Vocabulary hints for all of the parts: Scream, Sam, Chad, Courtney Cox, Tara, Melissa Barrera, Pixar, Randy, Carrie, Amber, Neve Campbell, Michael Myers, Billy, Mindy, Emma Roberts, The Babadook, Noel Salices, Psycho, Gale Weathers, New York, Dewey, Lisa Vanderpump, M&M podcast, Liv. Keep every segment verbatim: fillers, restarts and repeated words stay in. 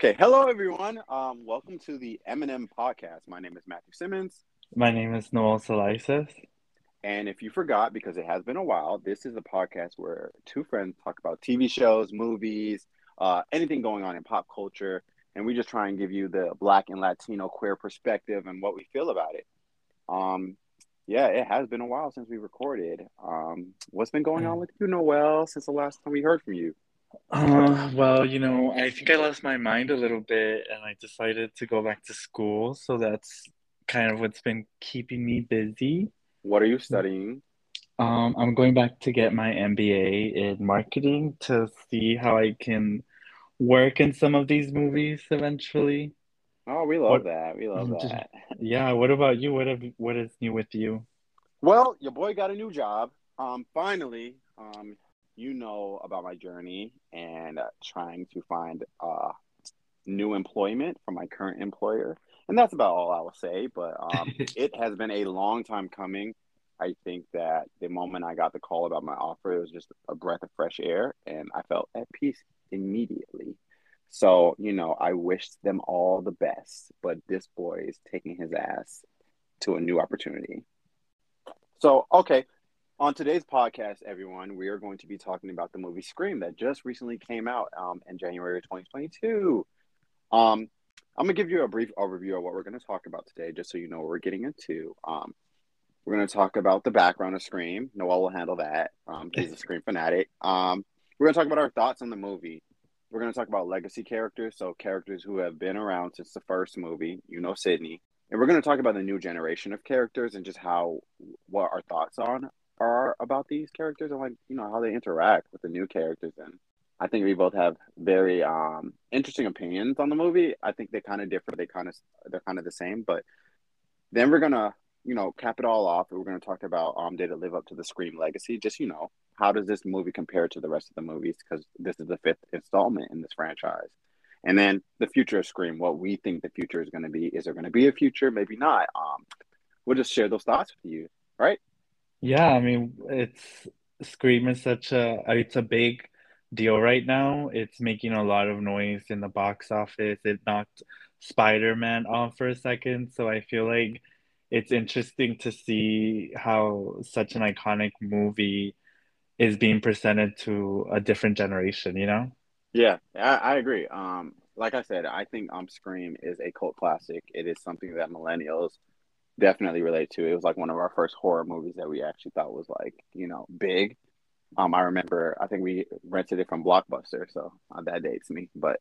Okay, hello everyone. Um, welcome to the M and M podcast. My name is Matthew Simmons. My name is Noel Salices. And if you forgot, because it has been a while, this is a podcast where two friends talk about T V shows, movies, uh, anything going on in pop culture, and we just try and give you the Black and Latino queer perspective and what we feel about it. Um, yeah, it has been a while since we recorded. Um, what's been going on with you, Noel, since the last time we heard from you? Uh, well, you know, I think I lost my mind a little bit and I decided to go back to school. So that's kind of what's been keeping me busy. What are you studying? Um, I'm going back to get my M B A in marketing to see how I can work in some of these movies eventually. Oh, we love what, that. We love that. Yeah. What about you? What have, What is new with you? Well, your boy got a new job. Um, finally, um, you know about my journey and uh, trying to find uh, new employment for my current employer. And that's about all I will say, but um, it has been a long time coming. I think that the moment I got the call about my offer, it was just a breath of fresh air, and I felt at peace immediately. So, you know, I wished them all the best, but this boy is taking his ass to a new opportunity. So, okay. On today's podcast, everyone, we are going to be talking about the movie Scream that just recently came out um, in January of twenty twenty-two. Um, I'm going to give you a brief overview of what we're going to talk about today, just so you know what we're getting into. Um, we're going to talk about the background of Scream. Noel will handle that. Um, he's a Scream fanatic. Um, we're going to talk about our thoughts on the movie. We're going to talk about legacy characters, so characters who have been around since the first movie, you know, Sidney. And we're going to talk about the new generation of characters and just how what our thoughts on are about these characters and, like, you know, how they interact with the new characters. And I think we both have very um interesting opinions on the movie. I think they kind of differ. They kind of they're kind of the same, but then we're gonna, you know, cap it all off. We're gonna talk about um did it live up to the Scream legacy? Just, you know, how does this movie compare to the rest of the movies? Because this is the fifth installment in this franchise. And then the future of Scream, what we think the future is gonna be. Is there gonna be a future? Maybe not. Um, we'll just share those thoughts with you, right? Yeah, I mean, it's Scream is such a it's a big deal right now. It's making a lot of noise in the box office. It knocked Spider-Man off for a second, so I feel like it's interesting to see how such an iconic movie is being presented to a different generation, you know? Yeah, I, I agree. Um, like I said, I think um, Scream is a cult classic. It is something that millennials definitely relate to. It was like one of our first horror movies that we actually thought was, like, you know, big. Um, I remember, I think we rented it from Blockbuster, so uh, that dates me. But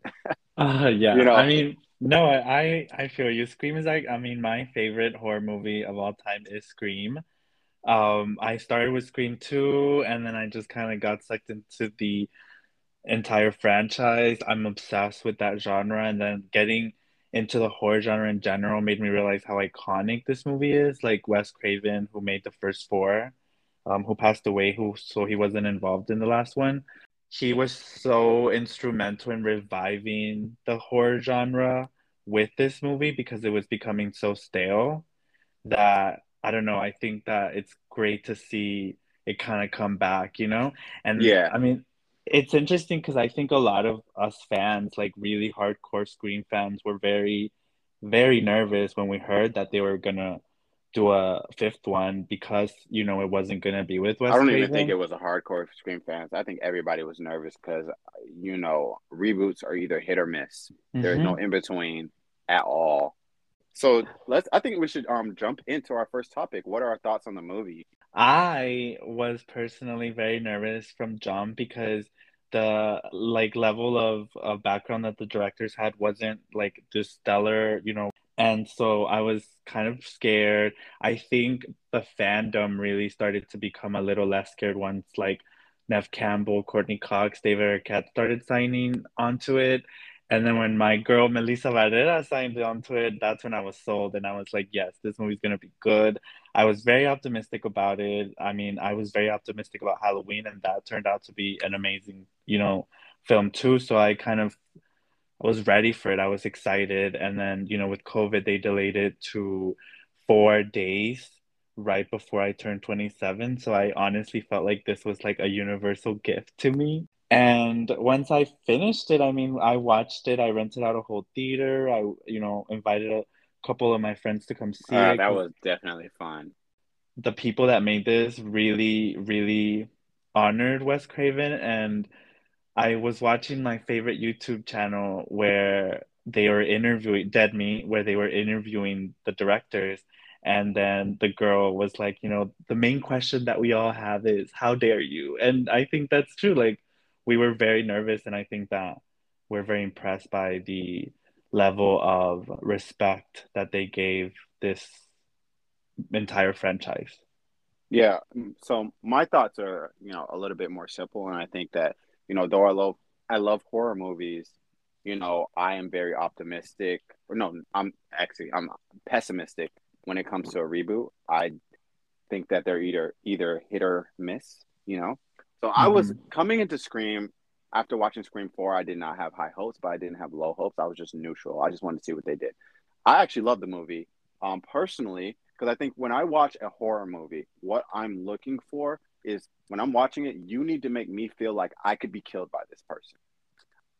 uh, yeah, you know, I mean, no, I I feel you. Scream is like, I mean, my favorite horror movie of all time is Scream. Um, I started with Scream two, and then I just kind of got sucked into the entire franchise. I'm obsessed with that genre, and then getting into the horror genre in general made me realize how iconic this movie is. Like Wes Craven, who made the first four, um, who passed away, who so he wasn't involved in the last one. He was so instrumental in reviving the horror genre with this movie because it was becoming so stale that, I don't know, I think that it's great to see it kind of come back, you know? And yeah, I mean, it's interesting because I think a lot of us fans, like really hardcore Scream fans, were very, very nervous when we heard that they were going to do a fifth one because, you know, it wasn't going to be with Wes Craven. I don't Craven. even think it was a hardcore Scream fans. I think everybody was nervous because, you know, reboots are either hit or miss. Mm-hmm. There is no in-between at all. So let's. I think we should um jump into our first topic. What are our thoughts on the movie? I was personally very nervous from jump because the like level of, of background that the directors had wasn't like just stellar, you know. And so I was kind of scared. I think the fandom really started to become a little less scared once like Neve Campbell, Courtney Cox, David Arquette started signing onto it. And then when my girl Melissa Barrera signed onto it, that's when I was sold. And I was like, yes, this movie's going to be good. I was very optimistic about it. I mean, I was very optimistic about Halloween, and that turned out to be an amazing, you know, film too. So I kind of was ready for it. I was excited. And then, you know, with COVID, they delayed it to four days right before I turned twenty-seven. So I honestly felt like this was like a universal gift to me. And once I finished it, I mean, I watched it. I rented out a whole theater. I, you know, invited a couple of my friends to come see uh, it. That was definitely fun. The people that made this really, really honored Wes Craven. And I was watching my favorite YouTube channel where they were interviewing, Dead Meat, where they were interviewing the directors. And then the girl was like, you know, the main question that we all have is, how dare you? And I think that's true. Like, we were very nervous, and I think that we're very impressed by the level of respect that they gave this entire franchise. Yeah. So my thoughts are, you know, a little bit more simple. And I think that, you know, though I love, I love horror movies, you know, I am very optimistic. Or no, I'm actually, I'm pessimistic when it comes to a reboot. I think that they're either, either hit or miss, you know? So I was mm-hmm. coming into Scream, after watching Scream four, I did not have high hopes, but I didn't have low hopes. I was just neutral. I just wanted to see what they did. I actually loved the movie um, personally, because I think when I watch a horror movie, what I'm looking for is when I'm watching it, you need to make me feel like I could be killed by this person.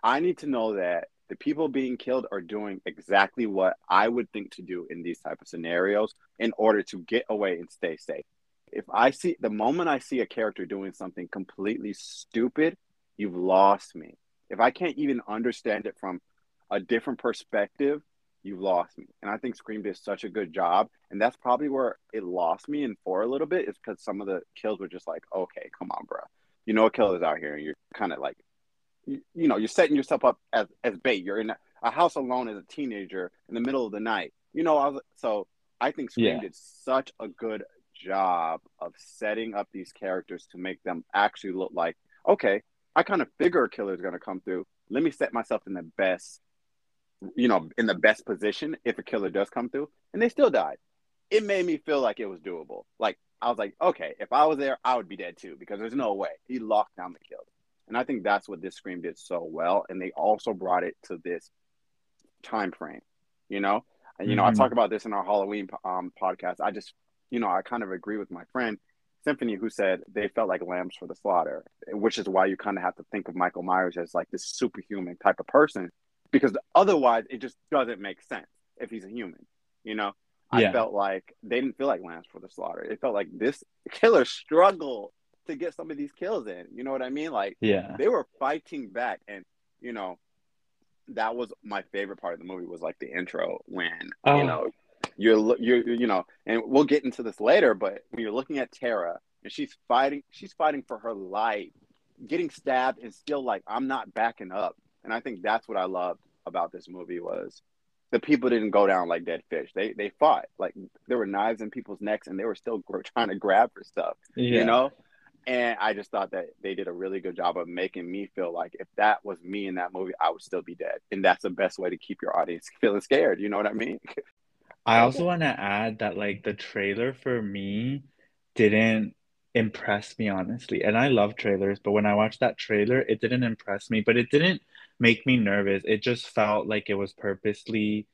I need to know that the people being killed are doing exactly what I would think to do in these type of scenarios in order to get away and stay safe. If I see, the moment I see a character doing something completely stupid, you've lost me. If I can't even understand it from a different perspective, you've lost me. And I think Scream did such a good job. And that's probably where it lost me in four a little bit, is because some of the kills were just like, okay, come on, bro. You know a killer's out here, and you're kind of like, you, you know, you're setting yourself up as, as bait. You're in a, a house alone as a teenager in the middle of the night. You know, I was, so I think Scream yeah. did such a good job of setting up these characters to make them actually look like, okay, I kind of figure a killer is going to come through. Let me set myself in the best, you know, in the best position if a killer does come through. And they still died. It made me feel like it was doable. Like, I was like, okay, if I was there, I would be dead too, because there's no way. He locked down the killer. And I think that's what this Scream did so well. And they also brought it to this time frame, you know? And, you know, mm-hmm. I talk about this in our Halloween um, podcast. I just You know, I kind of agree with my friend, Symphony, who said they felt like lambs for the slaughter, which is why you kind of have to think of Michael Myers as like this superhuman type of person, because otherwise it just doesn't make sense if he's a human. You know, yeah. I felt like they didn't feel like lambs for the slaughter. It felt like this killer struggled to get some of these kills in. You know what I mean? Like, yeah. they were fighting back. And, you know, that was my favorite part of the movie, was like the intro when, oh. you know, You're, you're, you know, and we'll get into this later, but when you're looking at Tara and she's fighting, she's fighting for her life, getting stabbed and still like, I'm not backing up. And I think that's what I loved about this movie, was the people didn't go down like dead fish. They they fought. Like, there were knives in people's necks and they were still gr- trying to grab for stuff, yeah. you know? And I just thought that they did a really good job of making me feel like if that was me in that movie, I would still be dead. And that's the best way to keep your audience feeling scared. You know what I mean? I also want to add that, like, the trailer for me didn't impress me, honestly. And I love trailers, but when I watched that trailer, it didn't impress me, but it didn't make me nervous. It just felt like it was purposely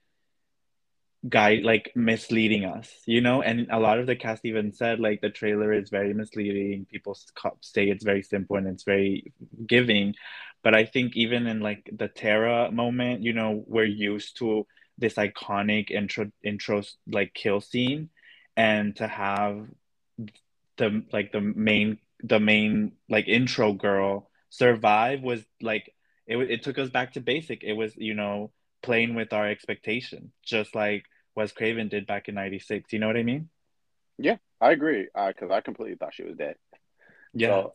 guide, like, misleading us, you know? And a lot of the cast even said, like, the trailer is very misleading. People say it's very simple and it's very giving. But I think even in, like, the Tara moment, you know, we're used to this iconic intro intro like kill scene, and to have the like the main the main like intro girl survive was like, it it took us back to basic. It was, you know, playing with our expectation, just like Wes Craven did back in ninety-six. You know what I mean? Yeah, I agree, because uh, I completely thought she was dead. Yeah. So,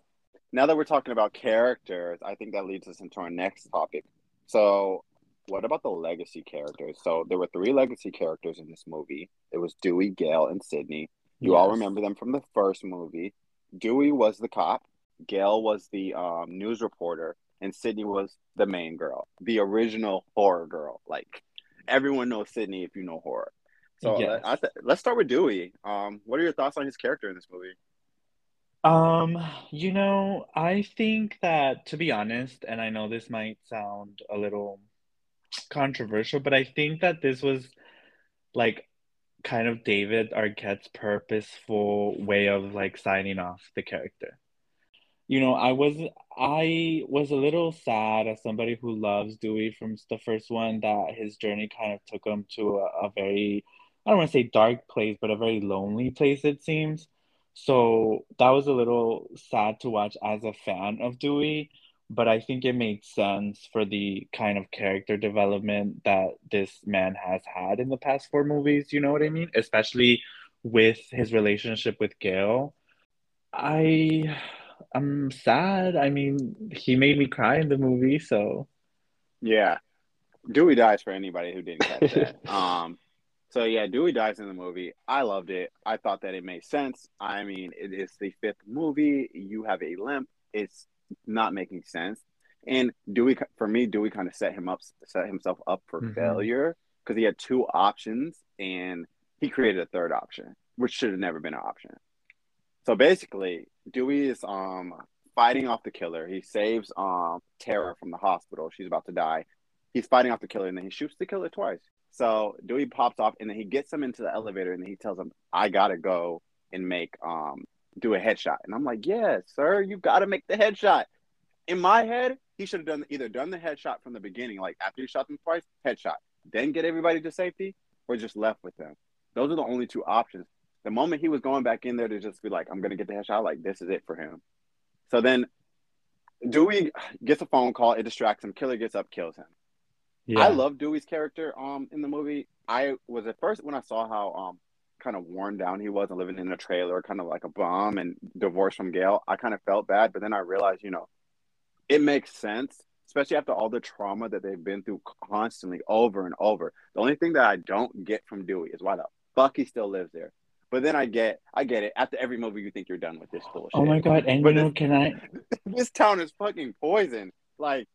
now that we're talking about characters, I think that leads us into our next topic. So, what about the legacy characters? So there were three legacy characters in this movie. It was Dewey, Gale, and Sidney. You yes. all remember them from the first movie. Dewey was the cop. Gale was the um, news reporter. And Sidney was the main girl. The original horror girl. Like, everyone knows Sidney if you know horror. So yes. I, I th- let's start with Dewey. Um, what are your thoughts on his character in this movie? Um, you know, I think that, to be honest, and I know this might sound a little controversial, but I think that this was like kind of David Arquette's purposeful way of like signing off the character. you know, I was I was a little sad as somebody who loves Dewey from the first one that his journey kind of took him to a, a very, I don't want to say dark place, but a very lonely place, it seems. So that was a little sad to watch as a fan of Dewey, but I think it made sense for the kind of character development that this man has had in the past four movies, you know what I mean? Especially with his relationship with Gale. I am sad. I mean, he made me cry in the movie, so. Yeah. Dewey dies for anybody who didn't catch that. um, so yeah, Dewey dies in the movie. I loved it. I thought that it made sense. I mean, it is the fifth movie. You have a limp. It's not making sense. And Dewey, for me, Dewey kind of set him up, set himself up for mm-hmm. failure because he had two options and he created a third option, which should have never been an option. So basically, Dewey is um fighting off the killer. He saves um Tara from the hospital. She's about to die. He's fighting off the killer, and then he shoots the killer twice. So Dewey pops off, and then he gets him into the elevator, and then he tells him, I got to go and make um do a headshot. And I'm like, yeah, sir, you got to make the headshot. In my head, he should have done either done the headshot from the beginning, like after you shot them twice, headshot, then get everybody to safety, or just left with them. Those are the only two options. The moment he was going back in there to just be like, I'm going to get the headshot, like, this is it for him. So then Dewey gets a phone call. It distracts him. Killer gets up, kills him. Yeah. I love Dewey's character um in the movie. I was at first, when I saw how um kind of worn down he was and living in a trailer, kind of like a bum and divorced from Gale, I kind of felt bad. But then I realized, you know, it makes sense, especially after all the trauma that they've been through constantly over and over. The only thing that I don't get from Dewey is why the fuck he still lives there. But then I get, I get it. After every movie, you think you're done with this bullshit. Oh my god! And you know, can I? This town is fucking poison. Like,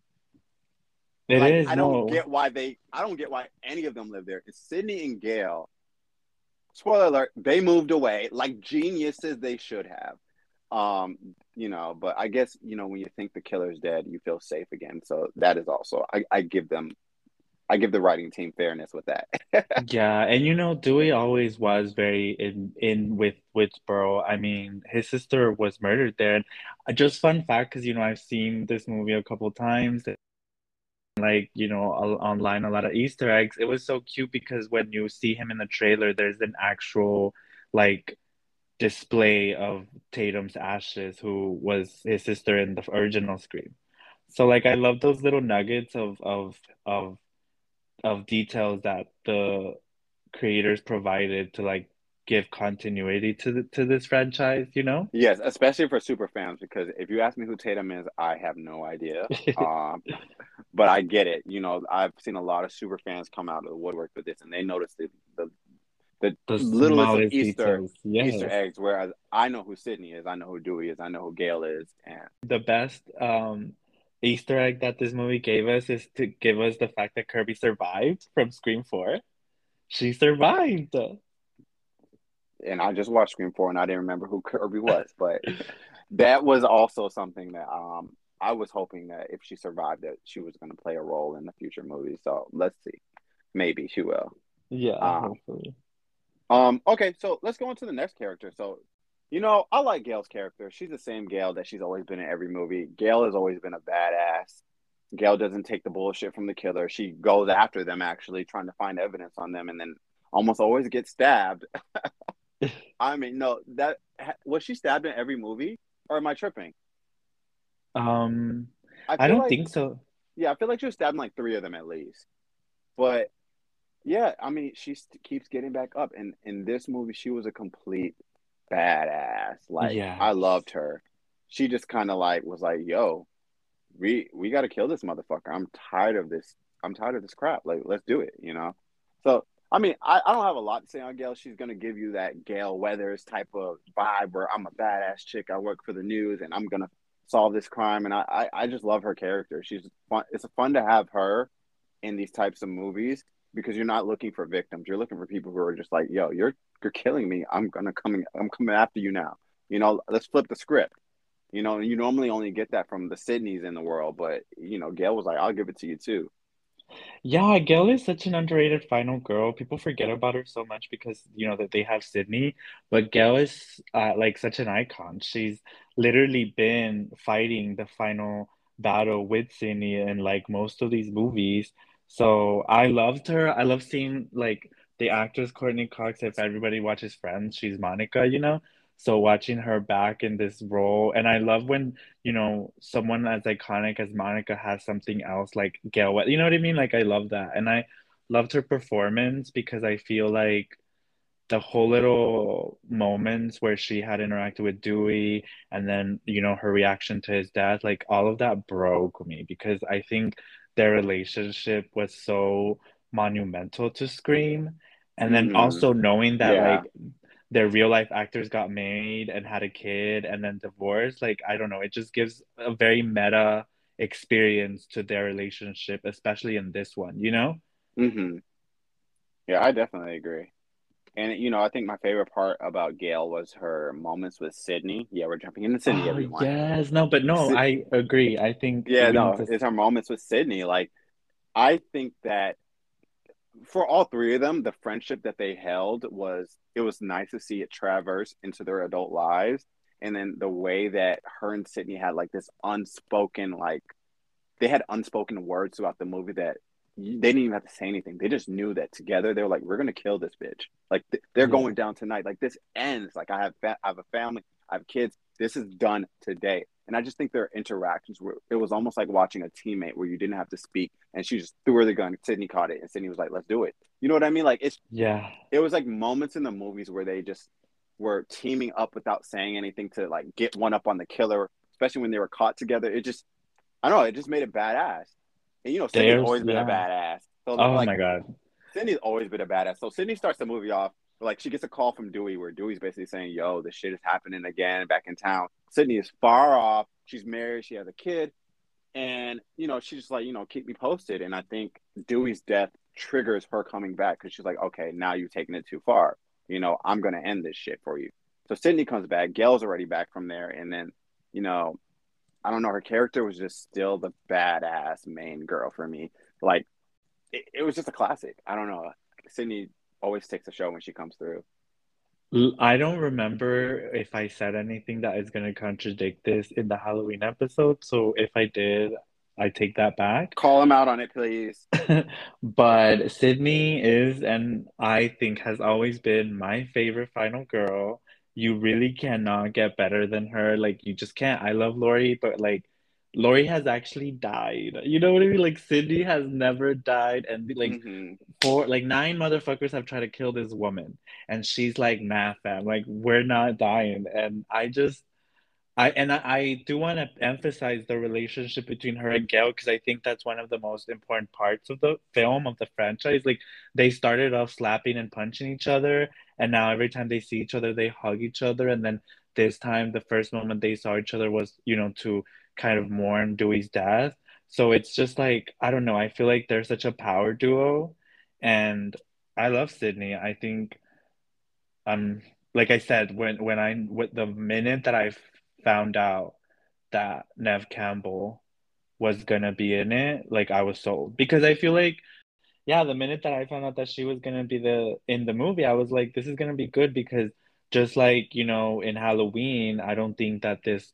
it like, is. I don't no. get why they. I don't get why any of them live there. It's Sidney and Gale. Spoiler alert: they moved away like geniuses. They should have. Um, you know, but I guess you know when you think the killer's dead, you feel safe again. So that is also I, I give them. I give the writing team fairness with that. Yeah, and you know, Dewey always was very in, in with Woodsboro. I mean, his sister was murdered there. And just fun fact, because, you know, I've seen this movie a couple times. Like, you know, all, online, a lot of Easter eggs. It was so cute because when you see him in the trailer, there's an actual, like, display of Tatum's ashes, who was his sister in the original Scream. So, like, I love those little nuggets of of of of details that the creators provided to like give continuity to the, to this franchise, you know? Yes, especially for super fans, because if you ask me who Tatum is, I have no idea. um, but I get it. You know, I've seen a lot of super fans come out of the woodwork with this, and they notice the the, the, the littlest Easter, yes. Easter eggs, whereas I know who Sidney is, I know who Dewey is, I know who Gale is. And the best um, Easter egg that this movie gave us is to give us the fact that Kirby survived from Scream four. She survived. And I just watched Scream four and I didn't remember who Kirby was, but that was also something that um I was hoping that if she survived that she was going to play a role in the future movie. So let's see. Maybe she will. Yeah, um, hopefully. Um, okay, so let's go on to the next character. So You know, I like Gale's character. She's the same Gale that she's always been in every movie. Gale has always been a badass. Gale doesn't take the bullshit from the killer. She goes after them, actually, trying to find evidence on them, and then almost always gets stabbed. I mean, no, that was she stabbed in every movie? Or am I tripping? Um, I, I don't like, think so. Yeah, I feel like she was stabbed in like three of them at least. But, yeah, I mean, she st- keeps getting back up. And in this movie, she was a complete badass. Like, yes. I loved her. She just kind of like was like, yo, we we gotta kill this motherfucker. I'm tired of this. I'm tired of this crap. Like, let's do it, you know? So, I mean, I, I don't have a lot to say on Gale. She's gonna give you that Gale Weathers type of vibe where I'm a badass chick. I work for the news and I'm gonna solve this crime. And I, I, I just love her character. She's fun. It's fun to have her in these types of movies because you're not looking for victims. You're looking for people who are just like, yo, you're you're killing me. I'm gonna coming. I'm coming after you now. You know, let's flip the script. You know, you normally only get that from the Sidneys in the world, but you know, Gale was like, I'll give it to you too. Yeah, Gale is such an underrated final girl. People forget about her so much because, you know, that they have Sidney. But Gale is uh, like such an icon. She's literally been fighting the final battle with Sidney in like most of these movies. So I loved her. I love seeing like the actress Courtney Cox. If everybody watches Friends, she's Monica, you know? So watching her back in this role, and I love when, you know, someone as iconic as Monica has something else like Gale Weathers, you know what I mean? Like, I love that. And I loved her performance because I feel like the whole little moments where she had interacted with Dewey and then, you know, her reaction to his death, like all of that broke me because I think their relationship was so monumental to Scream. And then mm-hmm. also knowing that yeah. like their real life actors got married and had a kid and then divorced. Like, I don't know. It just gives a very meta experience to their relationship, especially in this one, you know? Mm-hmm. Yeah, I definitely agree. And, you know, I think my favorite part about Gale was her moments with Sidney. Yeah, we're jumping into Sidney, oh, everyone. Yes, no, but no, Sid- I agree. I think... Yeah, no, to- it's her moments with Sidney. Like, I think that for all three of them, the friendship that they held was, it was nice to see it traverse into their adult lives. And then the way that her and Sidney had like this unspoken, like they had unspoken words throughout the movie that they didn't even have to say anything. They just knew that together, they were like, we're going to kill this bitch. Like th- they're yeah. going down tonight. Like this ends. Like I have, fa- I have a family, I have kids. This is done today. And I just think their interactions were, it was almost like watching a teammate where you didn't have to speak and she just threw her the gun. Sidney caught it and Sidney was like, let's do it. You know what I mean? Like it's, yeah, it was like moments in the movies where they just were teaming up without saying anything to like get one up on the killer, especially when they were caught together. It just, I don't know, it just made it badass. And you know, Sidney's There's, always been yeah. a badass. So, oh like, my God. Sidney's always been a badass. So Sidney starts the movie off. Like she gets a call from Dewey where Dewey's basically saying, yo, this shit is happening again back in town. Sidney is far off. She's married. She has a kid. And, you know, she's just like, you know, keep me posted. And I think Dewey's death triggers her coming back because she's like, okay, now you've taken it too far. You know, I'm going to end this shit for you. So Sidney comes back. Gale's already back from there. And then, you know, I don't know. Her character was just still the badass main girl for me. Like, it, it was just a classic. I don't know. Sidney always takes the show when she comes through. I don't remember if I said anything that is going to contradict this in the Halloween episode. So if I did, I take that back. Call him out on it, please. But Sidney is, and I think has always been my favorite final girl. You really cannot get better than her. Like, you just can't. I love Lori, but like, Lori has actually died. You know what I mean? Like, Sidney has never died. And, like, mm-hmm. four, like nine motherfuckers have tried to kill this woman. And she's like, nah, fam. Like, we're not dying. And I just, I and I, I do want to emphasize the relationship between her and Gale because I think that's one of the most important parts of the film, of the franchise. Like, they started off slapping and punching each other. And now every time they see each other, they hug each other. And then this time, the first moment they saw each other was, you know, to kind of mourn Dewey's death. So it's just like, I don't know, I feel like they're such a power duo. And I love Sidney. I think um like I said, when when I with the minute that I found out that Neve Campbell was gonna be in it, like I was sold. Because I feel like yeah the minute that I found out that she was gonna be the in the movie, I was like, this is gonna be good. Because just like, you know, in Halloween, I don't think that this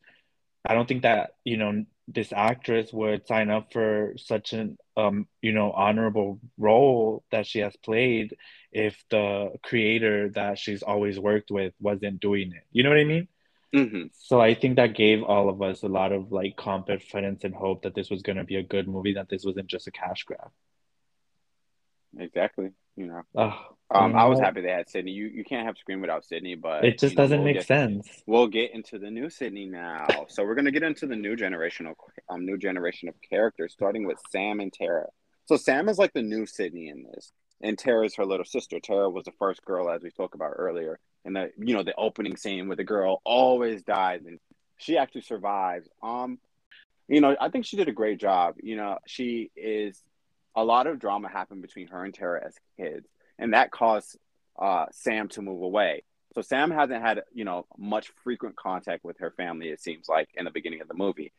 I don't think that, you know, this actress would sign up for such an, um, you know, honorable role that she has played if the creator that she's always worked with wasn't doing it. You know what I mean? Mm-hmm. So I think that gave all of us a lot of, like, confidence and hope that this was going to be a good movie, that this wasn't just a cash grab. Exactly. You know, oh, um, I was happy they had Sidney. You you can't have Scream without Sidney, but it just you know, doesn't we'll make get, sense. We'll get into the new Sidney now. So we're gonna get into the new generational, um, new generation of characters, starting with Sam and Tara. So Sam is like the new Sidney in this, and Tara is her little sister. Tara was the first girl, as we spoke about earlier, and the you know the opening scene where the girl always dies, and she actually survives. Um, you know, I think she did a great job. You know, she is. A lot of drama happened between her and Tara as kids, and that caused uh, Sam to move away. So Sam hasn't had, you know, much frequent contact with her family, it seems like, in the beginning of the movie.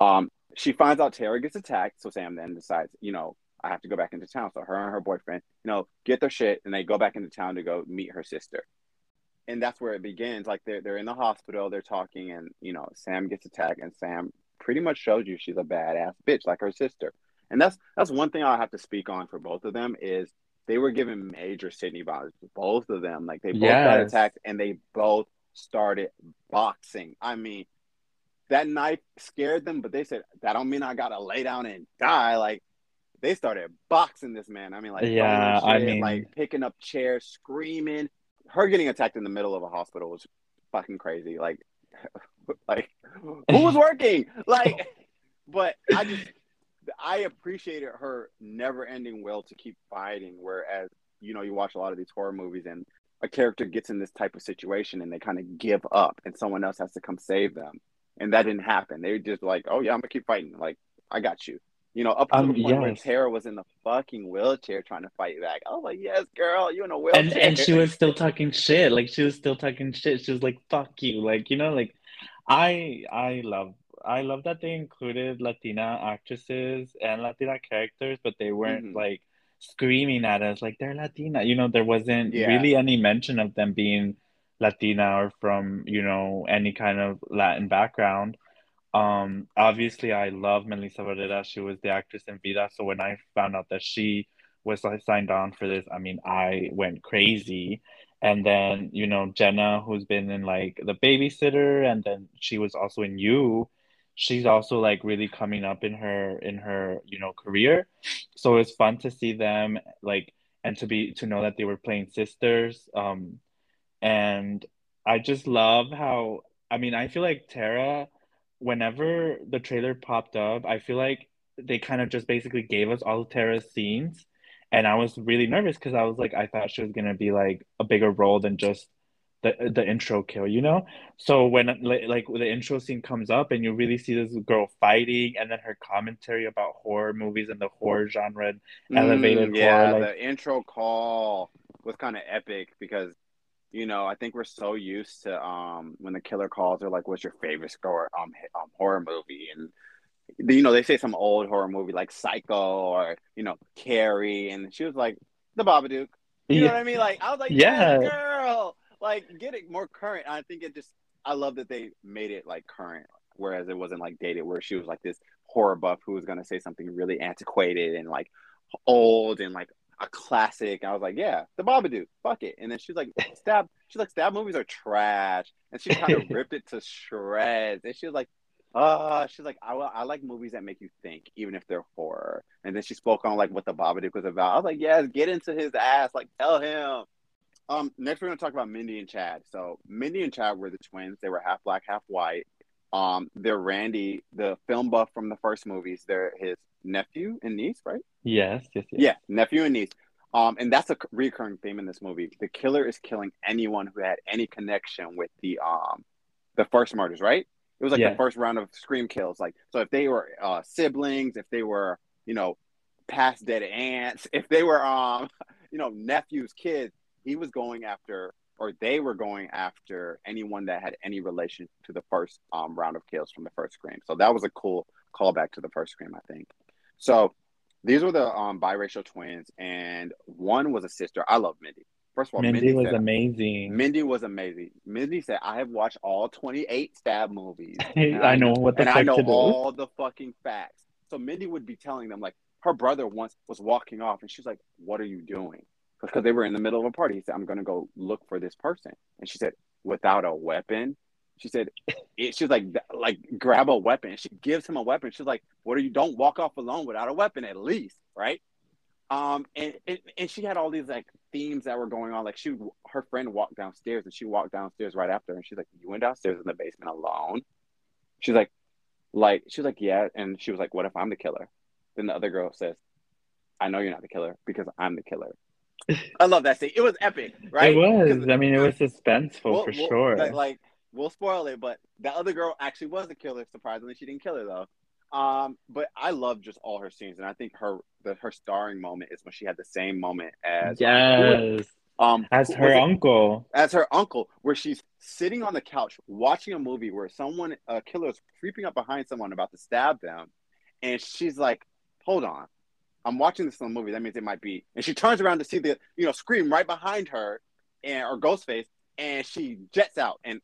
Um, she finds out Tara gets attacked, so Sam then decides, you know, I have to go back into town. So her and her boyfriend, you know, get their shit and they go back into town to go meet her sister. And that's where it begins. Like they're, they're in the hospital, they're talking, and, you know, Sam gets attacked, and Sam pretty much shows you she's a badass bitch like her sister. And that's, that's one thing I'll have to speak on for both of them is they were given major Sidney vibes, both of them. Like they both yes. got attacked and they both started boxing. I mean, that knife scared them, but they said, that don't mean I got to lay down and die. Like, they started boxing this man. I mean, like, yeah, shit, I mean, like picking up chairs, screaming. Her getting attacked in the middle of a hospital was fucking crazy. Like, like who was working? Like, but I just, I appreciated her never-ending will to keep fighting. Whereas, you know, you watch a lot of these horror movies and a character gets in this type of situation and they kind of give up and someone else has to come save them. And that didn't happen. They were just like, oh, yeah, I'm going to keep fighting. Like, I got you. You know, up to um, the point yes. where Tara was in the fucking wheelchair trying to fight back. I was like, yes, girl, you in a wheelchair. And, and she was still talking shit. Like, she was still talking shit. She was like, fuck you. Like, you know, like, I I love I love that they included Latina actresses and Latina characters, but they weren't, mm-hmm. like, screaming at us. Like, they're Latina. You know, there wasn't yeah. really any mention of them being Latina or from, you know, any kind of Latin background. Um, obviously, I love Melissa Barrera. She was the actress in Vida. So when I found out that she was like, signed on for this, I mean, I went crazy. And then, you know, Jenna, who's been in like The Babysitter, and then she was also in You. She's also like really coming up in her in her you know career. So it's fun to see them like and to be to know that they were playing sisters. Um, and I just love how I mean I feel like Tara. Whenever the trailer popped up, I feel like they kind of just basically gave us all of Tara's scenes. And I was really nervous because I was like, I thought she was going to be like a bigger role than just the the intro kill, you know? So when like the intro scene comes up and you really see this girl fighting and then her commentary about horror movies and the horror genre and mm, elevated yeah, horror. Yeah, like... the intro call was kind of epic because you know, I think we're so used to um, when the killer calls, they're like, what's your favorite score, um, um, horror movie? And, you know, they say some old horror movie like Psycho or, you know, Carrie. And she was like, The Babadook. You know yeah. what I mean? Like, I was like, yeah, yeah girl. Like, get it more current. I think it just, I love that they made it, like, current. Whereas it wasn't, like, dated where she was, like, this horror buff who was going to say something really antiquated and, like, old and, like, a classic. I was like, yeah, The Babadook, fuck it. And then she's like, Stab. She's like, Stab movies are trash. And she kind of ripped it to shreds. And she was like, oh, she's like, I, I like movies that make you think, even if they're horror. And then she spoke on like what The Babadook was about. I was like, yes, get into his ass. Like, tell him. Um, next we're gonna talk about Mindy and Chad. So Mindy and Chad were the twins. They were half black, half white. Um, they're Randy, the film buff from the first movies. They're his nephew and niece, right? Yes, yes, yes. Yeah, nephew and niece. Um, and that's a recurring theme in this movie. The killer is killing anyone who had any connection with the um, the first murders, right? It was like yeah. the first round of Scream kills. Like, so if they were uh, siblings, if they were, you know, past dead aunts, if they were, um, you know, nephews, kids, he was going after. Or they were going after anyone that had any relation to the first um, round of kills from the first Scream. So that was a cool callback to the first Scream, I think. So these were the um, biracial twins, and one was a sister. I love Mindy. First of all, Mindy, Mindy was said, amazing. Mindy was amazing. Mindy said, I have watched all twenty-eight Stab movies. I know what the and fuck I know to all do. The fucking facts. So Mindy would be telling them, like, her brother once was walking off, and she's like, what are you doing? Because they were in the middle of a party. He said, I'm going to go look for this person. And she said, without a weapon? She said, it, she was like, like, grab a weapon. She gives him a weapon. She's like, what are you, don't walk off alone without a weapon at least, right? Um, and, and and she had all these, like, themes that were going on. Like, she, her friend walked downstairs, and she walked downstairs right after her. And she's like, you went downstairs in the basement alone? She's like, like, she's like, yeah. And she was like, what if I'm the killer? Then the other girl says, I know you're not the killer because I'm the killer. I love that scene. It was epic, right? It was. I mean, it was suspenseful we'll, for we'll, sure. Like, like, we'll spoil it, but the other girl actually was the killer. Surprisingly, she didn't kill her though. Um, but I love just all her scenes, and I think her the, her starring moment is when she had the same moment as yes, um, as her uncle, it? as her uncle, where she's sitting on the couch watching a movie where someone a killer is creeping up behind someone about to stab them, and she's like, "Hold on, I'm watching this on the movie. That means it might be. And she turns around to see the, you know, Scream right behind her, and or Ghostface, and she jets out. And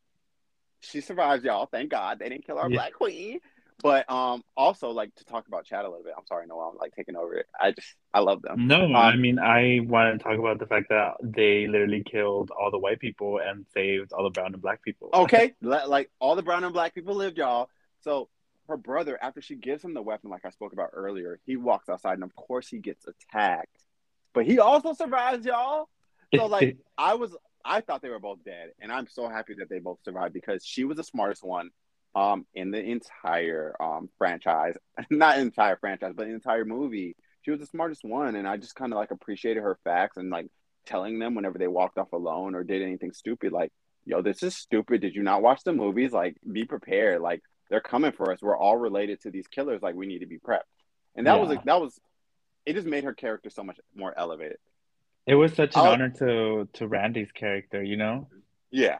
she survives, y'all. Thank God. They didn't kill our yeah. Black queen. But um, also, like, to talk about Chad a little bit. I'm sorry, Noel. I'm, like, taking over it. I just, I love them. No, um, I mean, I want to talk about the fact that they literally killed all the white people and saved all the brown and black people. Okay. Like, all the brown and black people lived, y'all. So her brother, after she gives him the weapon, like I spoke about earlier, he walks outside, and of course he gets attacked. But he also survives, y'all. So, like, I was, I thought they were both dead. And I'm so happy that they both survived because she was the smartest one. Um, in the entire um franchise, not entire franchise, but the entire movie, she was the smartest one, and I just kind of like appreciated her facts and like telling them whenever they walked off alone or did anything stupid, like, "Yo, this is stupid. Did you not watch the movies? Like, be prepared. Like, they're coming for us. We're all related to these killers. Like, we need to be prepped." And that yeah. was like, that was, it just made her character so much more elevated. It was such an I'll, honor to to Randy's character, you know? Yeah.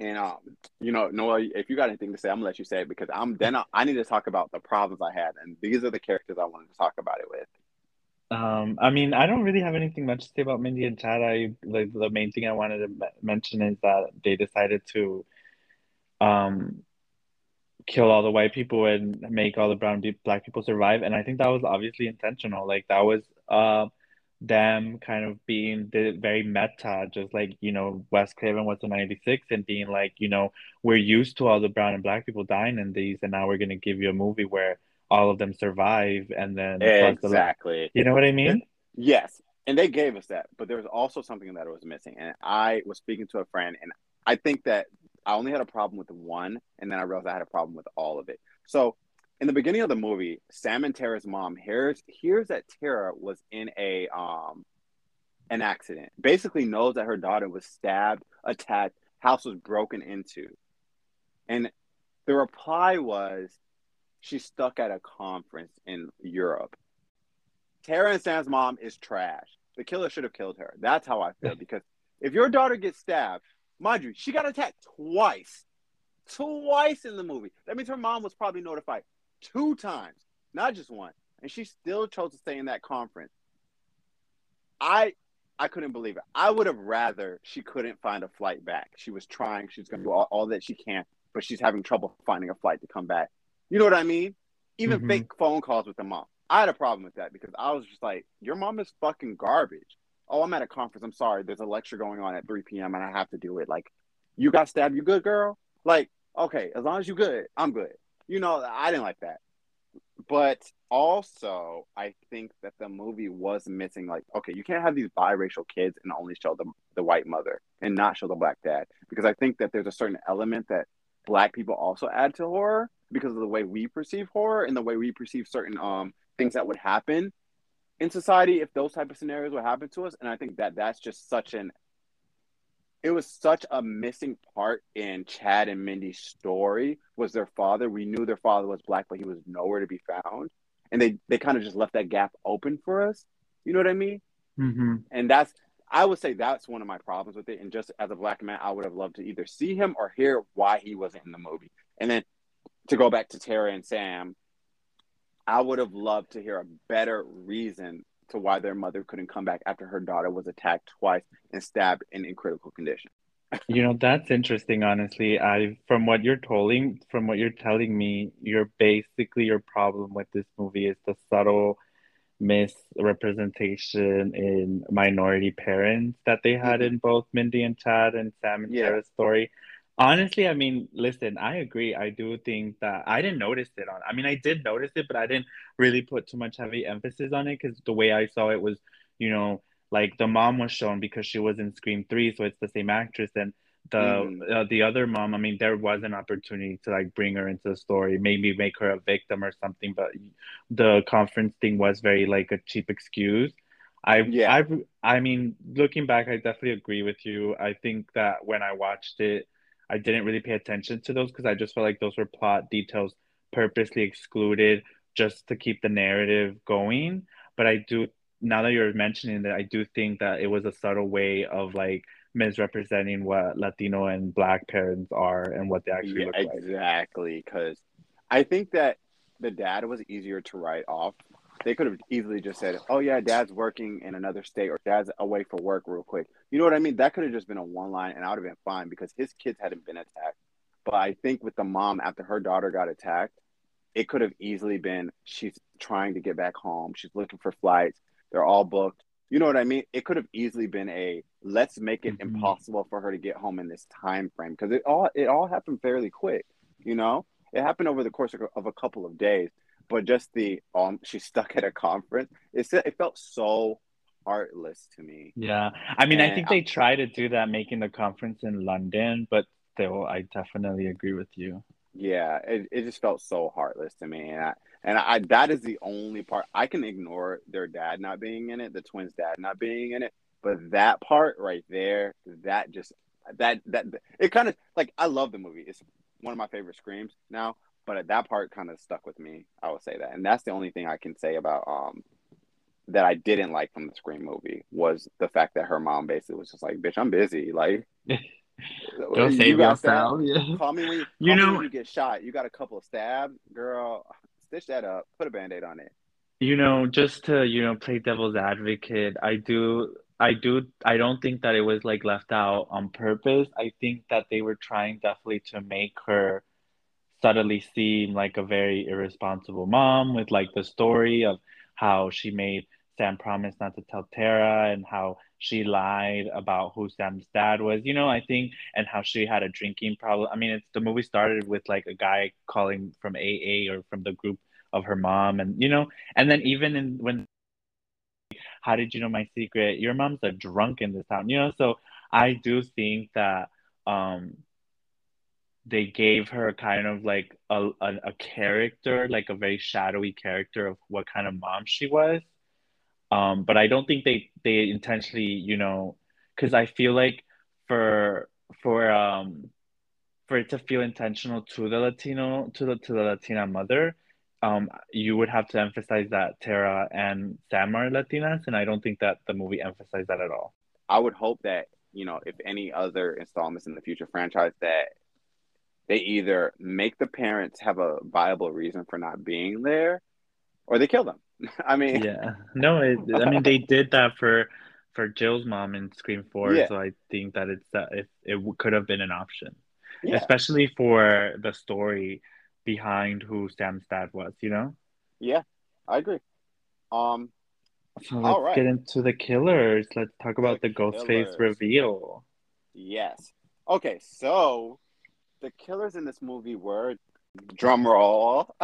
And, um, you know, Noel, if you got anything to say, I'm going to let you say it because I'm then I, I need to talk about the problems I had. And these are the characters I wanted to talk about it with. Um, I mean, I don't really have anything much to say about Mindy and Chad. I, like, the main thing I wanted to mention is that they decided to um, kill all the white people and make all the brown and black people survive. And I think that was obviously intentional. Like, that was uh, them kind of being very meta, just like, you know, Wes Craven was in ninety-six and being like, you know, we're used to all the brown and black people dying in these, and now we're going to give you a movie where all of them survive, and then exactly the, you know what I mean? Yes, and they gave us that, but there was also something that was missing, and I was speaking to a friend, and I think that I only had a problem with one, and then I realized I had a problem with all of it. So in the beginning of the movie, Sam and Tara's mom hears hears that Tara was in a um an accident. Basically knows that her daughter was stabbed, attacked, house was broken into. And the reply was she's stuck at a conference in Europe. Tara and Sam's mom is trash. The killer should have killed her. That's how I feel. Because if your daughter gets stabbed, mind you, she got attacked twice. Twice in the movie. That means her mom was probably notified two times, not just one, and she still chose to stay in that conference. I I couldn't believe it. I would have rather she couldn't find a flight back. She was trying. She's going to do all, all that she can, but she's having trouble finding a flight to come back. You know what I mean? Even mm-hmm. fake phone calls with the mom. I had a problem with that because I was just like, your mom is fucking garbage. Oh, I'm at a conference. I'm sorry. There's a lecture going on at three p.m. and I have to do it. Like, you got stabbed. You good, girl? Like, okay, as long as you good, I'm good. You know, I didn't like that. But also, I think that the movie was missing, like, okay, you can't have these biracial kids and only show the, the white mother and not show the black dad. Because I think that there's a certain element that black people also add to horror because of the way we perceive horror and the way we perceive certain um things that would happen in society if those type of scenarios would happen to us. And I think that that's just such an... It was such a missing part in Chad and Mindy's story was their father. We knew their father was black, but he was nowhere to be found. And they, they kind of just left that gap open for us. You know what I mean? Mm-hmm. And that's, I would say that's one of my problems with it. And just as a black man, I would have loved to either see him or hear why he wasn't in the movie. And then to go back to Tara and Sam, I would have loved to hear a better reason to why their mother couldn't come back after her daughter was attacked twice and stabbed and in critical condition. You know, that's interesting, honestly. I, from what you're telling, from what you're telling me, you're basically your problem with this movie is the subtle misrepresentation in minority parents that they had mm-hmm. in both Mindy and Chad and Sam and yeah. Tara's story. Honestly, I mean, listen, I agree. I do think that I didn't notice it on. I mean, I did notice it, but I didn't really put too much heavy emphasis on it because the way I saw it was, you know, like the mom was shown because she was in Scream three, so it's the same actress. And the mm. uh, the other mom, I mean, there was an opportunity to like bring her into the story, maybe make her a victim or something. But the conference thing was very like a cheap excuse. I yeah. I I mean, looking back, I definitely agree with you. I think that when I watched it, I didn't really pay attention to those because I just felt like those were plot details purposely excluded just to keep the narrative going. But I do, now that you're mentioning that, I do think that it was a subtle way of like misrepresenting what Latino and Black parents are and what they actually yeah, look exactly, like. Exactly, because I think that the dad was easier to write off They could have easily just said, oh, yeah, dad's working in another state, or dad's away for work real quick. You know what I mean? That could have just been a one line, and I would have been fine because his kids hadn't been attacked. But I think with the mom, after her daughter got attacked, it could have easily been, she's trying to get back home. She's looking for flights. They're all booked. You know what I mean? It could have easily been a, let's make it mm-hmm. impossible for her to get home in this time frame. Because it all, it all happened fairly quick, you know? It happened over the course of, of a couple of days. But just the, um, she's stuck at a conference. It, it felt so artless to me. Yeah. I mean, and I think they I, try to do that, making the conference in London, but still, I definitely agree with you. Yeah. It, it just felt so heartless to me. And I, and I, that is the only part. I can ignore their dad not being in it, the twins' dad not being in it. But that part right there, that just, that, that, it kind of, like, I love the movie. It's one of my favorite Screams now. But that part kind of stuck with me, I would say that. And that's the only thing I can say about um, that I didn't like from the Scream movie was the fact that her mom basically was just like, bitch, I'm busy. Like, don't save you yourself. Yeah. Call me when you, you, know, me when you get shot. You got a couple of stabs. Girl, stitch that up. Put a Band-Aid on it. You know, just to, you know, play devil's advocate, I do... I do. I don't think that it was like left out on purpose. I think that they were trying definitely to make her suddenly seem like a very irresponsible mom with like the story of how she made Sam promise not to tell Tara and how she lied about who Sam's dad was, you know, I think, and how she had a drinking problem. I mean, it's, the movie started with like a guy calling from A A or from the group of her mom, and, you know, and then even in, when, how did you know my secret? Your mom's a drunk in this town, you know? So I do think that, um, they gave her kind of like a, a a character, like a very shadowy character of what kind of mom she was. Um, but I don't think they, they intentionally, you know, because I feel like for for um for it to feel intentional to the Latino to the to the Latina mother, um, you would have to emphasize that Tara and Sam are Latinas, and I don't think that the movie emphasized that at all. I would hope that, you know, if any other installments in the future franchise, that they either make the parents have a viable reason for not being there, or they kill them. I mean, yeah, no, it, I mean they did that for for Jill's mom in Scream Four, yeah. So I think that it's that it, it could have been an option, yeah. Especially for the story behind who Sam's dad was. You know? Yeah, I agree. Um, so let's all right. get into the killers. Let's talk about the, the Ghostface reveal. Yes. Okay, so the killers in this movie were, drum roll,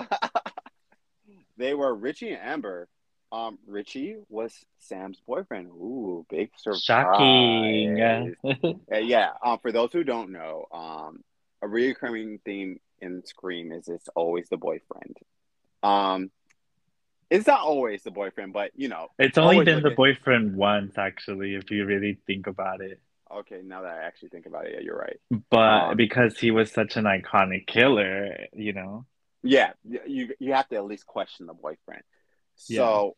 they were Richie and Amber. Um, Richie was Sam's boyfriend. Ooh, big surprise! Shocking. uh, yeah. Um, for those who don't know, um, a recurring theme in Scream is it's always the boyfriend. Um, it's not always the boyfriend, but you know, it's only been the boyfriend once, actually, if you really think about it. Okay, now that I actually think about it, yeah, you're right. But um, because he was such an iconic killer, you know? Yeah, you you have to at least question the boyfriend. Yeah. So,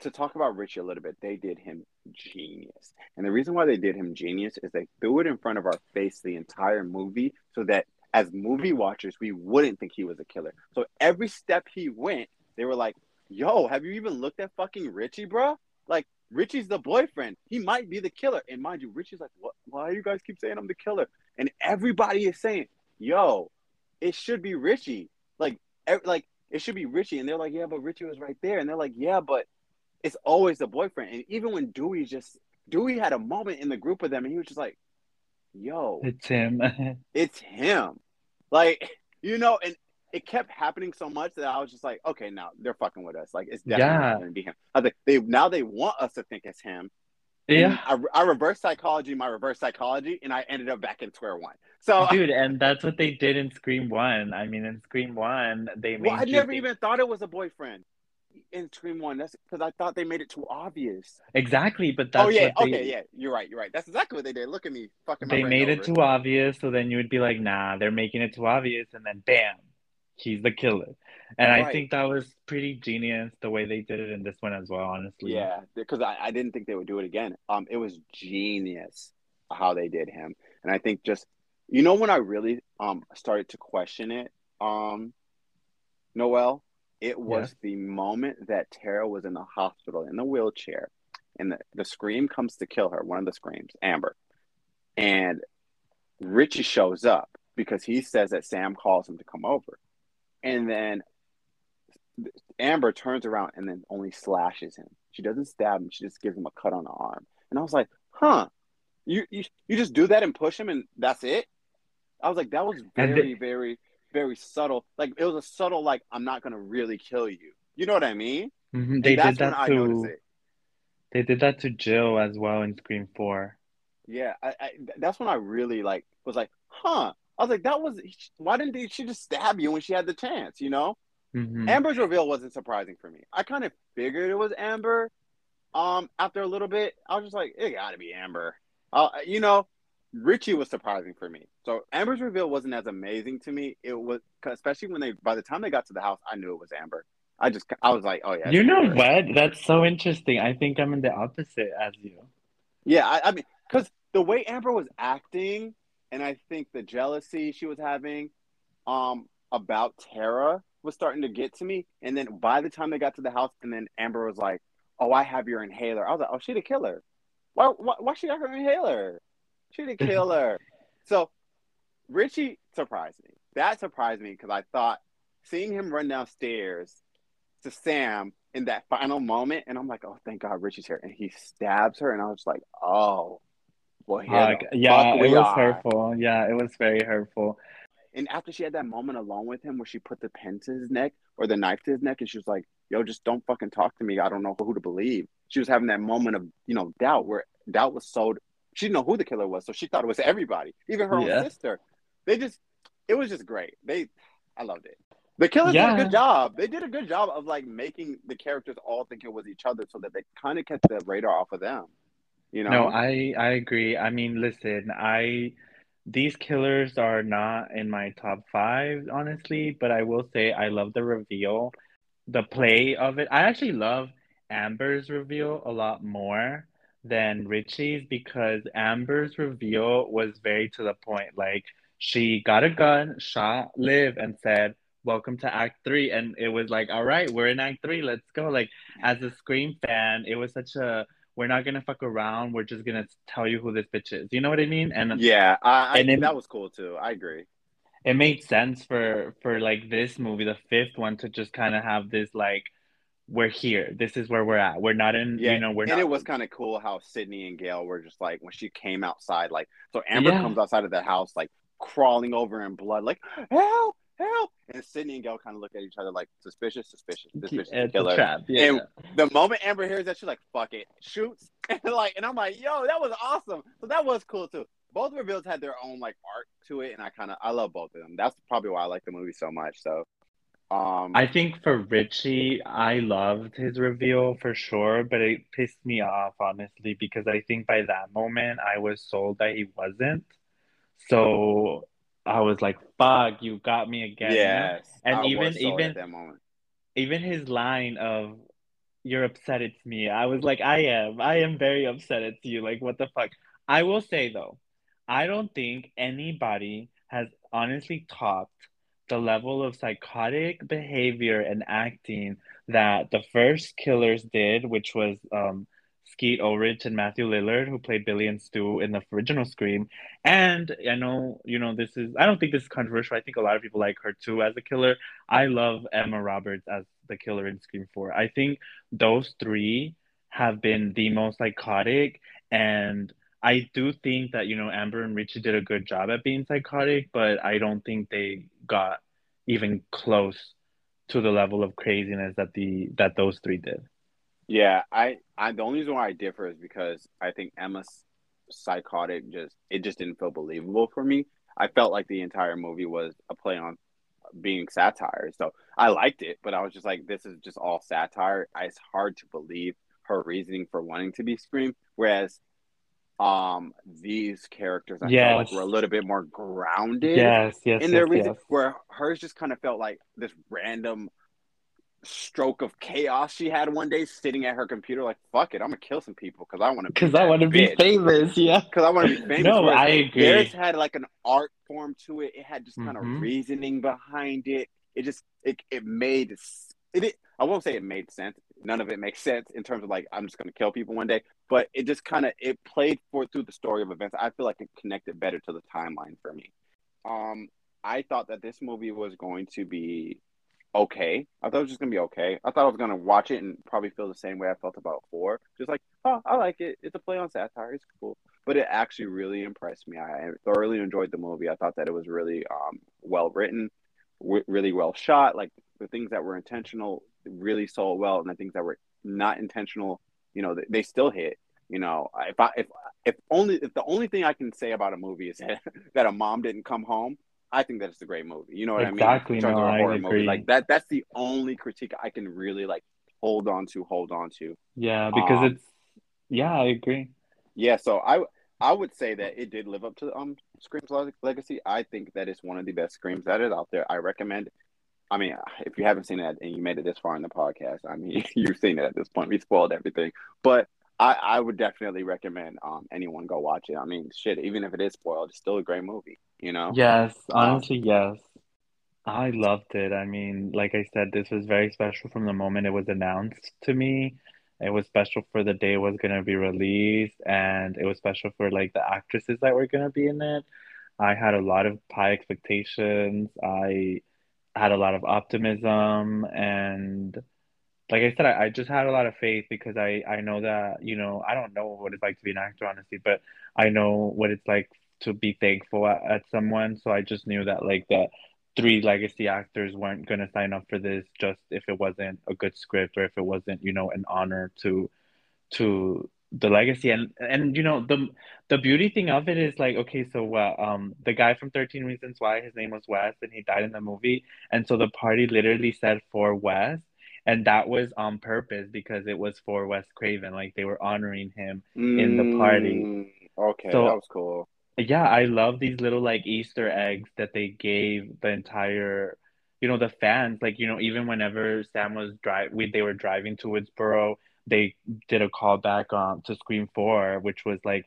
to talk about Richie a little bit, they did him genius. And the reason why they did him genius is they threw it in front of our face the entire movie so that as movie watchers, we wouldn't think he was a killer. So, every step he went, they were like, yo, have you even looked at fucking Richie, bro? Like, Richie's the boyfriend. He might be the killer. And mind you, Richie's like, what? Why do you guys keep saying I'm the killer? And everybody is saying, yo, it should be Richie. Like, e- like it should be Richie. And they're like, yeah, but Richie was right there. And they're like, yeah, but it's always the boyfriend. And even when Dewey just, Dewey had a moment in the group with them and he was just like, yo. It's him. It's him. Like, you know, and it kept happening so much that I was just like, okay, now they're fucking with us. Like, it's definitely yeah. going to be him. I think they now they want us to think it's him. Yeah. I, I reverse psychology, my reverse psychology, and I ended up back in square one. So, dude, and that's what they did in Scream One. I mean, in Scream One, they made. Well, I never think... even thought it was a boyfriend in Scream One. That's because I thought they made it too obvious. Exactly, but that's. Oh yeah. What they... Okay. Yeah. You're right. You're right. That's exactly what they did. Look at me. Fucking. My they made over. It too obvious, so then you would be like, nah, they're making it too obvious, and then bam. He's the killer. And right. I think that was pretty genius the way they did it in this one as well, honestly. Yeah, because I, I didn't think they would do it again. Um, it was genius how they did him. And I think just, you know, when I really um started to question it, um, Noel, It was yeah. the moment that Tara was in the hospital in the wheelchair and the, the Scream comes to kill her, one of the Screams, Amber. And Richie shows up because he says that Sam calls him to come over. And then Amber turns around and then only slashes him. She doesn't stab him. She just gives him a cut on the arm. And I was like, huh, you you, you just do that and push him and that's it? I was like, that was very, they- very... very subtle. Like, it was a subtle, like, I'm not gonna really kill you, you know what I mean? Mm-hmm. They did that to they did that to Jill as well in Scream four. Yeah, I, I that's when I really like was like, huh, I was like, that was, why didn't they, she just stab you when she had the chance, you know? Mm-hmm. Amber's reveal wasn't surprising for me. I kind of figured it was Amber. Um after a little bit I was just like, it gotta be Amber. Uh you know, Richie was surprising for me. So Amber's reveal wasn't as amazing to me. It was, especially when they, by the time they got to the house, I knew it was Amber. I just, I was like, oh yeah. You know Amber. What? That's so interesting. I think I'm in the opposite as you. Yeah. I, I mean, because the way Amber was acting, and I think the jealousy she was having um, about Tara was starting to get to me. And then by the time they got to the house, and then Amber was like, oh, I have your inhaler. I was like, oh, she the killer. Why, why, why she got her inhaler? She the killer. So Richie surprised me. That surprised me because I thought, seeing him run downstairs to Sam in that final moment, and I'm like, oh, thank God Richie's here. And he stabs her, and I was like, oh, well, uh, yeah, it was are. hurtful. Yeah, it was very hurtful. And after she had that moment alone with him where she put the pen to his neck or the knife to his neck, and she was like, yo, just don't fucking talk to me. I don't know who to believe. She was having that moment of, you know, doubt, where doubt was sold. She didn't know who the killer was, so she thought it was everybody, even her yeah. own sister. They just, it was just great. They, I loved it. The killers yeah. did a good job. They did a good job of like making the characters all think it was each other, so that they kind of kept the radar off of them. You know? No, I, I agree. I mean, listen, I these killers are not in my top five, honestly, but I will say I love the reveal, the play of it. I actually love Amber's reveal a lot more than Richie's, because Amber's reveal was very to the point. Like, she got a gun, shot Liv, and said, welcome to Act Three. And it was like, all right, we're in Act Three, let's go. Like, as a Scream fan, it was such a, we're not gonna fuck around, we're just gonna tell you who this bitch is, you know what I mean? And yeah, I, I and it, that was cool too. I agree. It made sense for for like this movie, the fifth one, to just kind of have this like, we're here. This is where we're at. We're not in, yeah. you know, we're and not. And it was kind of cool how Sidney and Gale were just like, when she came outside, like, so Amber yeah. comes outside of the house, like, crawling over in blood, like, help, help. And Sidney and Gale kind of look at each other like, suspicious, suspicious, suspicious it's killer. Trap. Yeah. And the moment Amber hears that, she's like, fuck it, shoots. And like, and I'm like, yo, that was awesome. So that was cool too. Both reveals had their own like art to it. And I kind of, I love both of them. That's probably why I like the movie so much. So. Um, I think for Richie, I loved his reveal for sure, but it pissed me off, honestly, because I think by that moment, I was sold that he wasn't. So I was like, fuck, you got me again. Yes, and I even, was sold even, at that moment. Even his line of, you're upset it's me. I was like, I am. I am very upset it's you. Like, what the fuck? I will say, though, I don't think anybody has honestly topped the level of psychotic behavior and acting that the first killers did, which was um, Skeet Ulrich and Matthew Lillard, who played Billy and Stu in the original Scream. And I know, you know, this is, I don't think this is controversial. I think a lot of people like her too as a killer. I love Emma Roberts as the killer in Scream four. I think those three have been the most psychotic, and I do think that, you know, Amber and Richie did a good job at being psychotic, but I don't think they got even close to the level of craziness that the that those three did. Yeah, I, I the only reason why I differ is because I think Emma's psychotic just it just didn't feel believable for me. I felt like the entire movie was a play on being satire, so I liked it, but I was just like, this is just all satire. It's hard to believe her reasoning for wanting to be Scream, whereas Um, these characters I yes. feel like were a little bit more grounded. Yes, yes, in their yes, reason, yes. where hers just kind of felt like this random stroke of chaos she had one day, sitting at her computer, like, "Fuck it, I'm gonna kill some people because I want to." Because I want to be famous, yeah. Because I want to be famous. No, whereas I agree. Theirs had like an art form to it. It had just kind mm-hmm. of reasoning behind it. It just it it made it, it I won't say it made sense. None of it makes sense in terms of like, I'm just going to kill people one day. But it just kind of, it played for through the story of events. I feel like it connected better to the timeline for me. Um, I thought that this movie was going to be okay. I thought it was just going to be okay. I thought I was going to watch it and probably feel the same way I felt about four. Just like, oh, I like it. It's a play on satire. It's cool. But it actually really impressed me. I thoroughly enjoyed the movie. I thought that it was really um, well written, w- really well shot. Like the things that were intentional really sold well, and the things that were not intentional, you know, they still hit. You know, if I if if only if the only thing I can say about a movie is that a mom didn't come home, I think that it's a great movie. You know what exactly, I mean? Exactly. No, I agree. Movie. Like that. That's the only critique I can really like hold on to. Hold on to. Yeah, because um, it's. Yeah, I agree. Yeah, so I. I would say that it did live up to um Scream's legacy. I think that it's one of the best Screams that is out there. I recommend. I mean, if you haven't seen it and you made it this far in the podcast, I mean, you've seen it at this point. We spoiled everything, but I, I would definitely recommend um anyone go watch it. I mean, shit, even if it is spoiled, it's still a great movie. You know? Yes, honestly, yes. I loved it. I mean, like I said, this was very special from the moment it was announced to me. It was special for the day it was going to be released, and it was special for, like, the actresses that were going to be in it. I had a lot of high expectations. I had a lot of optimism, and, like I said, I, I just had a lot of faith because I, I know that, you know, I don't know what it's like to be an actor, honestly, but I know what it's like to be thankful at, at someone, so I just knew that, like, the three legacy actors weren't going to sign up for this just if it wasn't a good script or if it wasn't, you know, an honor to to the legacy. And, and you know, the the beauty thing of it is like, okay, so uh, um, the guy from thirteen Reasons Why, his name was Wes, and he died in the movie. And so the party literally said for Wes. And that was on purpose because it was for Wes Craven. Like, they were honoring him mm, in the party. Okay, so, that was cool. Yeah, I love these little, like, Easter eggs that they gave the entire, you know, the fans. Like, you know, even whenever Sam was driving, we, they were driving to Woodsboro, they did a callback um, to Scream four, which was like,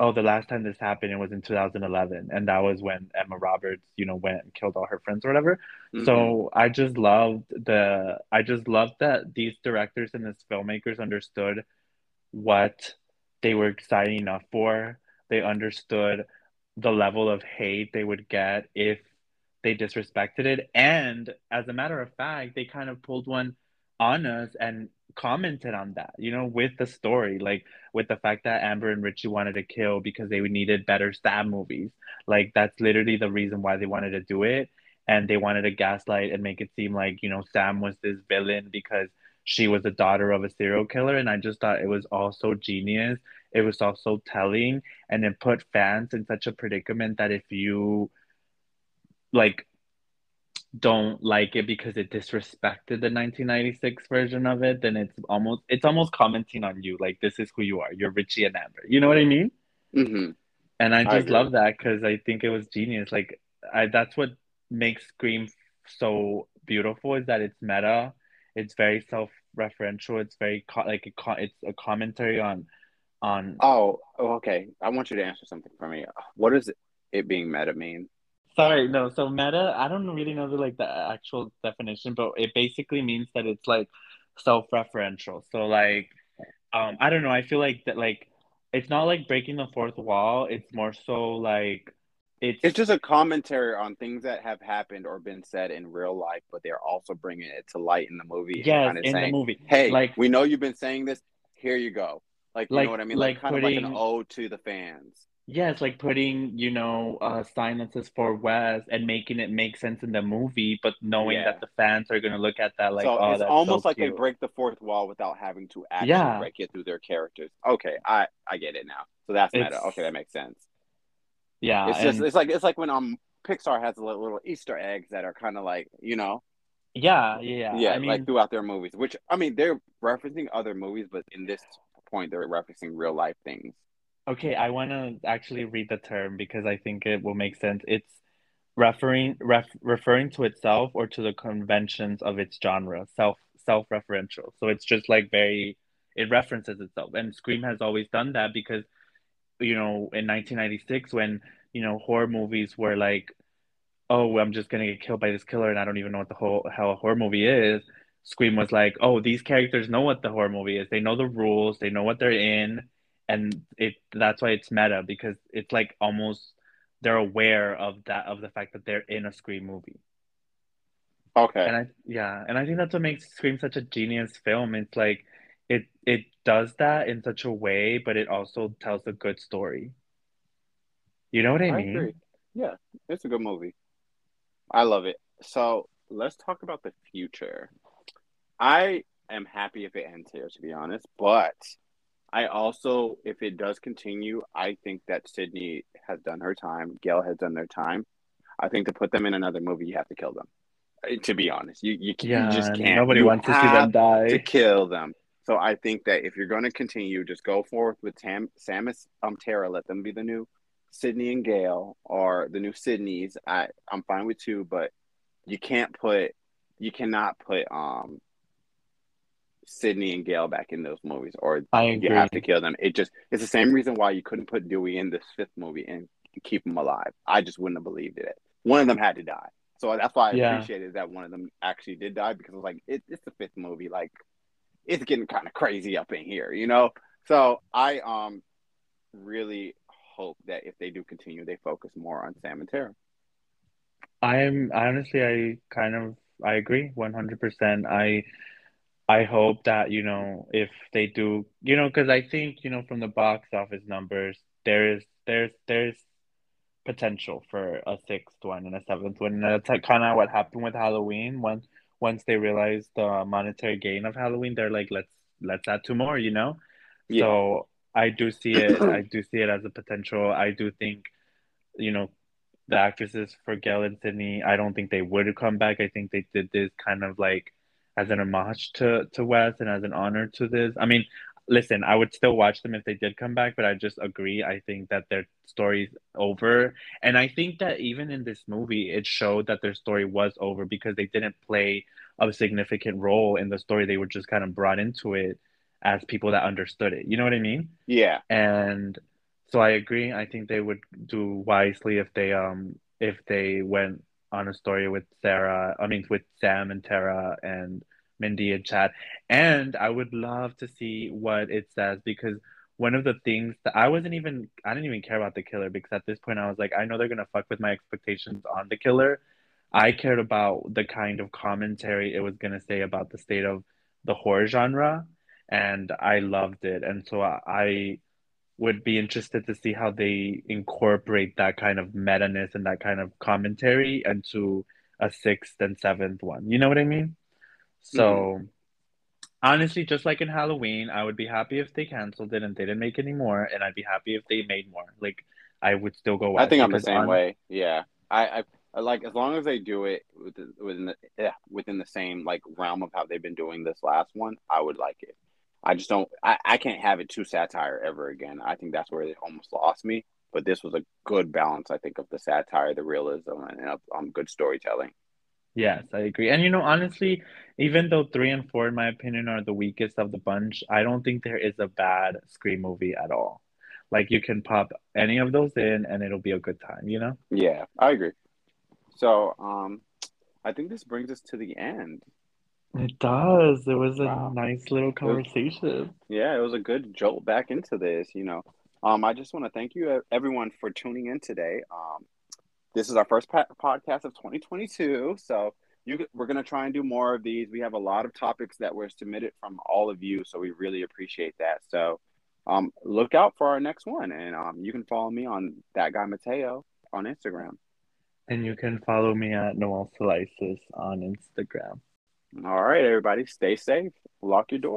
oh, the last time this happened, it was in two thousand eleven. And that was when Emma Roberts, you know, went and killed all her friends or whatever. Mm-hmm. So I just loved the, I just loved that these directors and these filmmakers understood what they were signing up for. They understood the level of hate they would get if they disrespected it. And as a matter of fact, they kind of pulled one on us and commented on that, you know, with the story, like with the fact that Amber and Richie wanted to kill because they needed better Stab movies. Like, that's literally the reason why they wanted to do it. And they wanted to gaslight and make it seem like, you know, Sam was this villain because she was the daughter of a serial killer. And I just thought it was all so genius. It was also telling, and it put fans in such a predicament that if you, like, don't like it because it disrespected the nineteen ninety-six version of it, then it's almost it's almost commenting on you. Like, this is who you are. You're Richie and Amber. You know what I mean? Mm-hmm. And I just I love that because I think it was genius. Like, I, that's what makes Scream so beautiful, is that it's meta. It's very self-referential. It's very co- like it co- it's a commentary on. On... Oh, okay. I want you to answer something for me. What does it, it being meta mean? Sorry, no. So meta, I don't really know the, like, the actual definition, but it basically means that it's, like, self-referential. So, like, um, I don't know. I feel like that, like, it's not like breaking the fourth wall. It's more so like it's it's just a commentary on things that have happened or been said in real life, but they're also bringing it to light in the movie. Yes, and kind of in saying, the movie. Hey, like, we know you've been saying this. Here you go. Like, you like, know what I mean? Like, like kind putting, of like an ode to the fans. Yeah, it's like putting, you know, uh, silences for Wes and making it make sense in the movie, but knowing yeah. that the fans are going to look at that like, so oh, it's that's almost so like cute. They break the fourth wall without having to actually yeah. break it through their characters. Okay, I, I get it now. So that's meta. It's, okay, that makes sense. Yeah. It's and, just it's like it's like when um Pixar has little, little Easter eggs that are kind of like, you know, yeah, yeah, yeah, I mean, like throughout their movies, which, I mean, they're referencing other movies, but in this point they're referencing real life things. Okay, I want to actually read the term because I think it will make sense. It's referring ref, referring to itself or to the conventions of its genre, self self-referential. So it's just like very, it references itself, and Scream has always done that because, you know, in nineteen ninety-six, when, you know, horror movies were like, oh, I'm just gonna get killed by this killer and I don't even know what the whole hell a horror movie is. Scream was like, oh, these characters know what the horror movie is. They know the rules. They know what they're in. And it that's why it's meta, because it's like almost they're aware of that, of the fact that they're in a Scream movie. Okay. And I, yeah. And I think that's what makes Scream such a genius film. It's like it it does that in such a way, but it also tells a good story. You know what I, I mean? Agree. Yeah. It's a good movie. I love it. So let's talk about the future. I am happy if it ends here, to be honest, but I also, if it does continue, I think that Sidney has done her time. Gale has done their time. I think to put them in another movie, you have to kill them. To be honest, you you, yeah, you just can't. Nobody you wants to see them die. To kill them. So I think that if you're going to continue, just go forth with Tam, Sam, um, Tara. Let them be the new Sidney and Gale, or the new Sidneys. I I'm fine with two, but you can't put, you cannot put um. Sidney and Gale back in those movies, or I agree. You have to kill them. It just it's the same reason why you couldn't put Dewey in this fifth movie and keep him alive. I just wouldn't have believed it. One of them had to die. So that's why I yeah. appreciated that one of them actually did die, because I was like, it, it's the fifth movie, like it's getting kind of crazy up in here, you know? So I um really hope that if they do continue, they focus more on Sam and Tara. I am honestly I kind of I agree one hundred percent. I I hope that, you know, if they do, you know, because I think, you know, from the box office numbers, there is there's there's potential for a sixth one and a seventh one. And that's like kind of what happened with Halloween. Once once they realized the monetary gain of Halloween, they're like, let's let's add two more, you know. Yeah. So I do see it. I do see it as a potential. I do think, you know, the actresses for Gale and Sidney, I don't think they would have come back. I think they did this kind of like, as an homage to, to Wes and as an honor to this. I mean, listen, I would still watch them if they did come back, but I just agree. I think that their story's over. And I think that even in this movie, it showed that their story was over because they didn't play a significant role in the story. They were just kind of brought into it as people that understood it. You know what I mean? Yeah. And so I agree. I think they would do wisely if they um if they went on a story with Sarah, I mean, with Sam and Tara and Mindy and Chad. And I would love to see what it says, because one of the things that I wasn't even, I didn't even care about the killer, because at this point I was like, I know they're going to fuck with my expectations on the killer. I cared about the kind of commentary it was going to say about the state of the horror genre. And I loved it. And so I, I would be interested to see how they incorporate that kind of meta-ness and that kind of commentary into a sixth and seventh one. You know what I mean? So, mm-hmm. honestly, just like in Halloween, I would be happy if they canceled it and they didn't make any more, and I'd be happy if they made more. Like, I would still go watch. I think I'm the same on... way. Yeah. I, I, I like, as long as they do it within, within, the, yeah, within the same, like, realm of how they've been doing this last one, I would like it. I just don't, I, I can't have it too satire ever again. I think that's where it almost lost me. But this was a good balance, I think, of the satire, the realism, and of, um, good storytelling. Yes, I agree. And, you know, honestly, even though three and four, in my opinion, are the weakest of the bunch, I don't think there is a bad Scream movie at all. Like, you can pop any of those in and it'll be a good time, you know? Yeah, I agree. So, um, I think this brings us to the end. It does. It was a wow. nice little conversation. It was, yeah, it was a good jolt back into this, you know. Um, I just want to thank you, everyone, for tuning in today. Um, this is our first pa- podcast of twenty twenty-two, so you, we're going to try and do more of these. We have a lot of topics that were submitted from all of you, so we really appreciate that. So um, look out for our next one, and um, you can follow me on That Guy Mateo on Instagram. And you can follow me at Noel Salices on Instagram. All right, everybody, stay safe. Lock your door.